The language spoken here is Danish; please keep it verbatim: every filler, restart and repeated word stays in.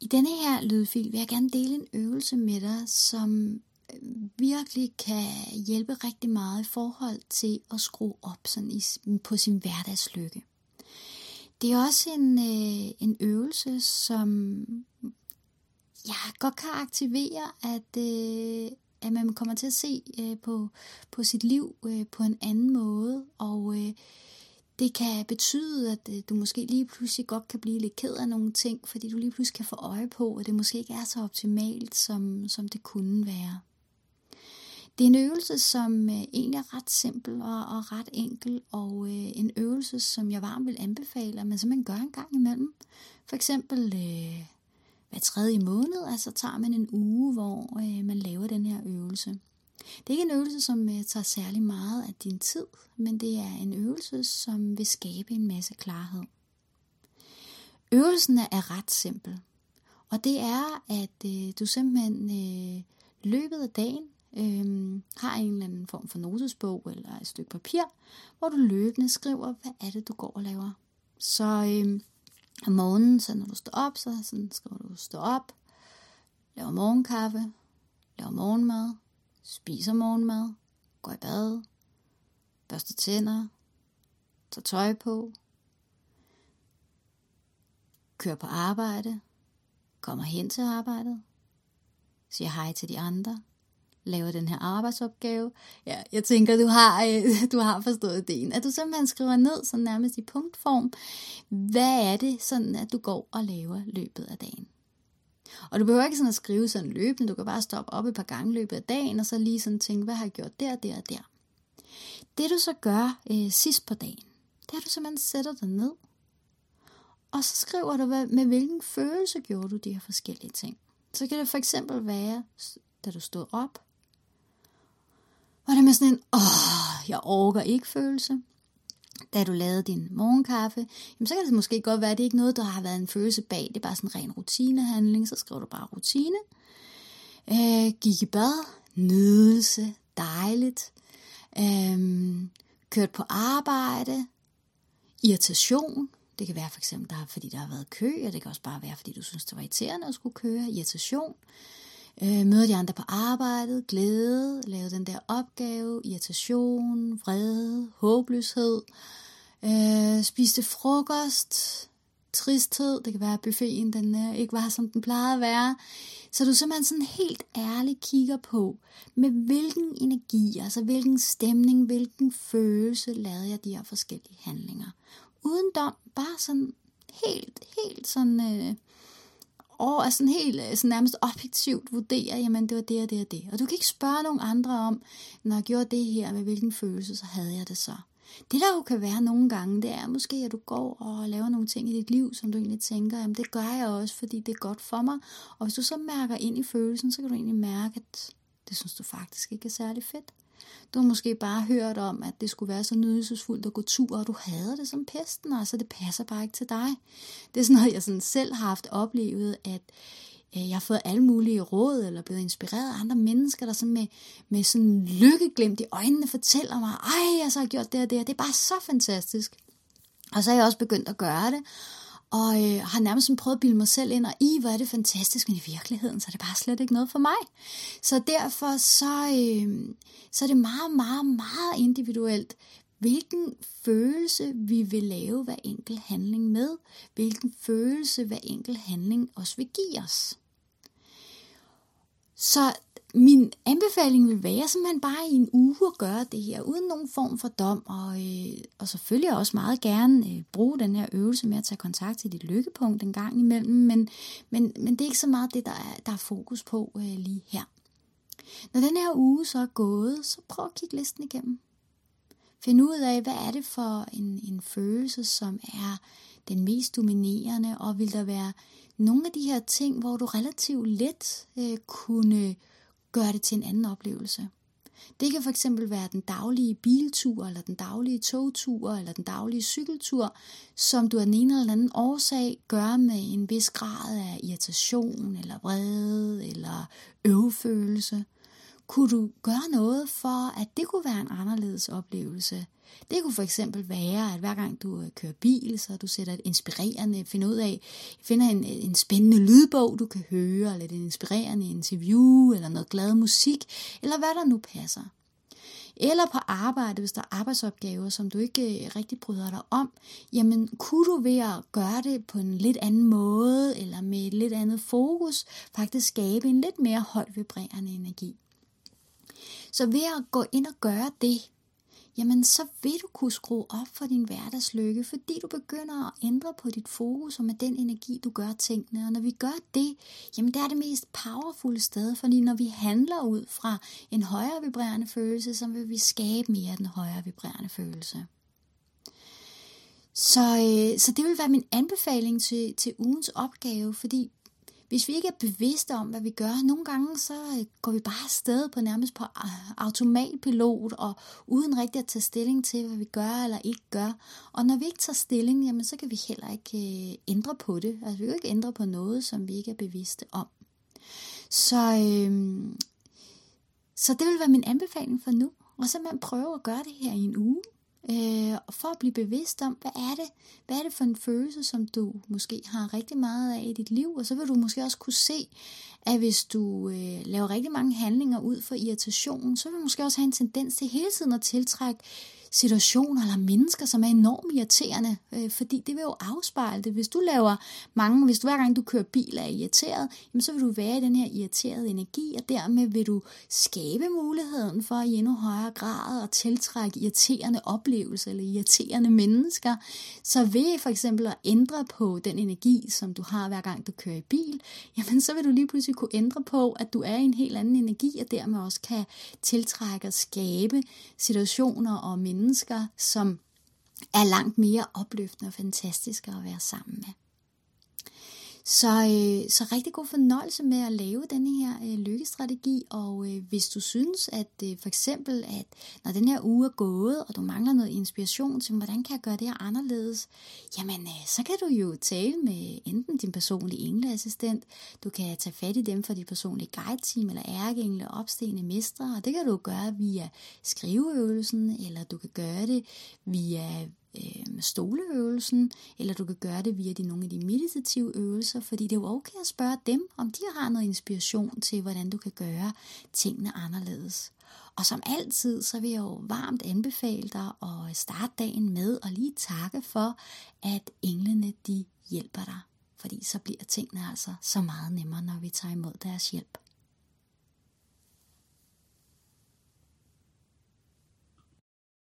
I denne her lydfil vil jeg gerne dele en øvelse med dig, som virkelig kan hjælpe rigtig meget i forhold til at skrue op sådan i, på sin hverdagslykke. Det er også en, øh, en øvelse, som jeg godt kan aktivere, at, øh, at man kommer til at se øh, på, på sit liv øh, på en anden måde, og øh, det kan betyde, at du måske lige pludselig godt kan blive lidt ked af nogle ting, fordi du lige pludselig kan få øje på, at det måske ikke er så optimalt, som, som det kunne være. Det er en øvelse, som egentlig er ret simpel og, og ret enkel, og øh, en øvelse, som jeg varmt vil anbefale, at man simpelthen gør en gang imellem. For eksempel øh, hver tredje måned, altså tager man en uge, hvor øh, man laver den her øvelse. Det er ikke en øvelse, som øh, tager særlig meget af din tid, men det er en øvelse, som vil skabe en masse klarhed. Øvelsen er ret simpel, og det er, at øh, du simpelthen øh, løbet af dagen øh, har en eller anden form for notesbog eller et stykke papir, hvor du løbende skriver, hvad er det, du går og laver. Så øh, om morgenen, så når du står op, så sådan skriver du stå op, laver morgenkaffe, laver morgenmad, spiser morgenmad, går i bad, børster tænder, tager tøj på, kører på arbejde, kommer hen til arbejdet, siger hej til de andre, laver den her arbejdsopgave. Ja, jeg tænker, du har, du har forstået ideen. At du simpelthen skriver ned, sådan nærmest i punktform, hvad er det, sådan at du går og laver løbet af dagen. Og du behøver ikke sådan at skrive sådan løbende, du kan bare stoppe op et par gange løbet af dagen, og så lige sådan tænke, hvad har jeg gjort der, der og der. Det du så gør øh, sidst på dagen, det er du simpelthen sætter dig ned, og så skriver du, hvad, med hvilken følelse gjorde du de her forskellige ting. Så kan det for eksempel være, da du stod op, var det med sådan en, åh, jeg orker ikke følelse. Da du lavede din morgenkaffe, jamen så kan det måske godt være, at det ikke er noget, der har været en følelse bag. Det er bare sådan en ren rutinehandling, så skriver du bare rutine. Øh, gik i bad, nydelse, dejligt. Øh, kørt på arbejde, irritation. Det kan være for eksempel, der, fordi der har været kø, og det kan også bare være, fordi du synes, det var irriterende at skulle køre. Irritation. Øh, møder de andre på arbejdet, glæde, lave den der opgave, irritation, vrede, håbløshed, øh, spiste frokost, tristhed, det kan være buffeten, den øh, ikke var som den plejede at være. Så du simpelthen sådan helt ærligt kigger på, med hvilken energi, altså hvilken stemning, hvilken følelse lavede jeg de her forskellige handlinger. Uden dom, bare sådan helt, helt sådan... Øh, og er sådan helt sådan nærmest objektivt vurderer, jamen det var det og det og det. Og du kan ikke spørge nogen andre om, når jeg gjorde det her, med hvilken følelse, så havde jeg det så. Det der jo kan være nogle gange, det er måske, at du går og laver nogle ting i dit liv, som du egentlig tænker, jamen det gør jeg også, fordi det er godt for mig. Og hvis du så mærker ind i følelsen, så kan du egentlig mærke, at det synes du faktisk ikke er særlig fedt. Du har måske bare hørt om, at det skulle være så nydelsesfuldt at gå tur, og du havde det som pesten, og så det passer bare ikke til dig. Det er sådan noget, jeg sådan selv har haft oplevet, at jeg har fået alle mulige råd, eller blevet inspireret af andre mennesker, der sådan med, med sådan lykkeglimt i øjnene fortæller mig, ej, jeg så har gjort det og det, og det er bare så fantastisk. Og så er jeg også begyndt at gøre det, og øh, har nærmest prøvet at bilde mig selv ind, og i, hvor er det fantastisk, men i virkeligheden, så er det bare slet ikke noget for mig. Så derfor, så, øh, så er det meget, meget, meget individuelt, hvilken følelse vi vil lave hver enkelt handling med, hvilken følelse hver enkelt handling også vil give os. Så min anbefaling vil være simpelthen bare i en uge at gøre det her, uden nogen form for dom, og, øh, og selvfølgelig også meget gerne øh, bruge den her øvelse med at tage kontakt til dit lykkepunkt en gang imellem, men, men, men det er ikke så meget det, der er, der er fokus på øh, lige her. Når den her uge så er gået, så prøv at kigge listen igennem. Find ud af, hvad er det for en, en følelse, som er den mest dominerende, og vil der være nogle af de her ting, hvor du relativt let øh, kunne gøre det til en anden oplevelse. Det kan for eksempel være den daglige biltur, eller den daglige togtur, eller den daglige cykeltur, som du af den ene eller anden årsag gør med en vis grad af irritation, eller vrede, eller øvfølelse. Kunne du gøre noget for, at det kunne være en anderledes oplevelse? Det kunne for eksempel være, at hver gang du kører bil, så du sætter et inspirerende, finder ud af, finder en, en spændende lydbog, du kan høre, eller et inspirerende interview, eller noget glad musik, eller hvad der nu passer. Eller på arbejde, hvis der er arbejdsopgaver, som du ikke rigtig bryder dig om, jamen kunne du ved at gøre det på en lidt anden måde, eller med et lidt andet fokus, faktisk skabe en lidt mere højt vibrerende energi. Så ved at gå ind og gøre det, jamen så vil du kunne skrue op for din hverdagslykke, fordi du begynder at ændre på dit fokus og med den energi, du gør tingene. Og når vi gør det, jamen det er det mest powerful sted, fordi når vi handler ud fra en højere vibrerende følelse, så vil vi skabe mere af den højere vibrerende følelse. Så, øh, så det vil være min anbefaling til, til ugens opgave, fordi hvis vi ikke er bevidste om, hvad vi gør, nogle gange så går vi bare afsted på nærmest på automatpilot, og uden rigtig at tage stilling til, hvad vi gør eller ikke gør. Og når vi ikke tager stilling, jamen, så kan vi heller ikke ændre på det. Altså vi kan ikke ændre på noget, som vi ikke er bevidste om. Så, øhm, så det vil være min anbefaling for nu. Og så man prøver at gøre det her i en uge. Og for at blive bevidst om, hvad er det, hvad er det for en følelse, som du måske har rigtig meget af i dit liv, og så vil du måske også kunne se, at hvis du øh, laver rigtig mange handlinger ud for irritationen, så vil du måske også have en tendens til hele tiden at tiltrække situationer eller mennesker, som er enormt irriterende, øh, fordi det vil jo afspejle det. Hvis du laver mange, hvis du hver gang du kører bil er irriteret, jamen, så vil du være i den her irriterede energi, og dermed vil du skabe muligheden for i endnu højere grad at tiltrække irriterende oplevelser eller irriterende mennesker. Så ved for eksempel at ændre på den energi, som du har hver gang du kører i bil, jamen så vil du lige pludselig kunne ændre på, at du er i en helt anden energi, og dermed også kan tiltrække og skabe situationer og mennesker, mennesker, som er langt mere opløftende og fantastiske at være sammen med. Så, øh, så rigtig god fornøjelse med at lave denne her øh, lykkestrategi, og øh, hvis du synes, at øh, for eksempel, at når den her uge er gået, og du mangler noget inspiration til, hvordan kan jeg gøre det her anderledes, jamen øh, så kan du jo tale med enten din personlige engleassistent, du kan tage fat i dem fra dit personlige guide-team, eller ærkeengle, opstigende mestre, og det kan du gøre via skriveøvelsen, eller du kan gøre det via stoleøvelsen, eller du kan gøre det via de, nogle af de meditative øvelser, fordi det er jo okay at spørge dem, om de har noget inspiration til, hvordan du kan gøre tingene anderledes. Og som altid, så vil jeg jo varmt anbefale dig at starte dagen med at lige takke for, at englene de hjælper dig, fordi så bliver tingene altså så meget nemmere, når vi tager imod deres hjælp.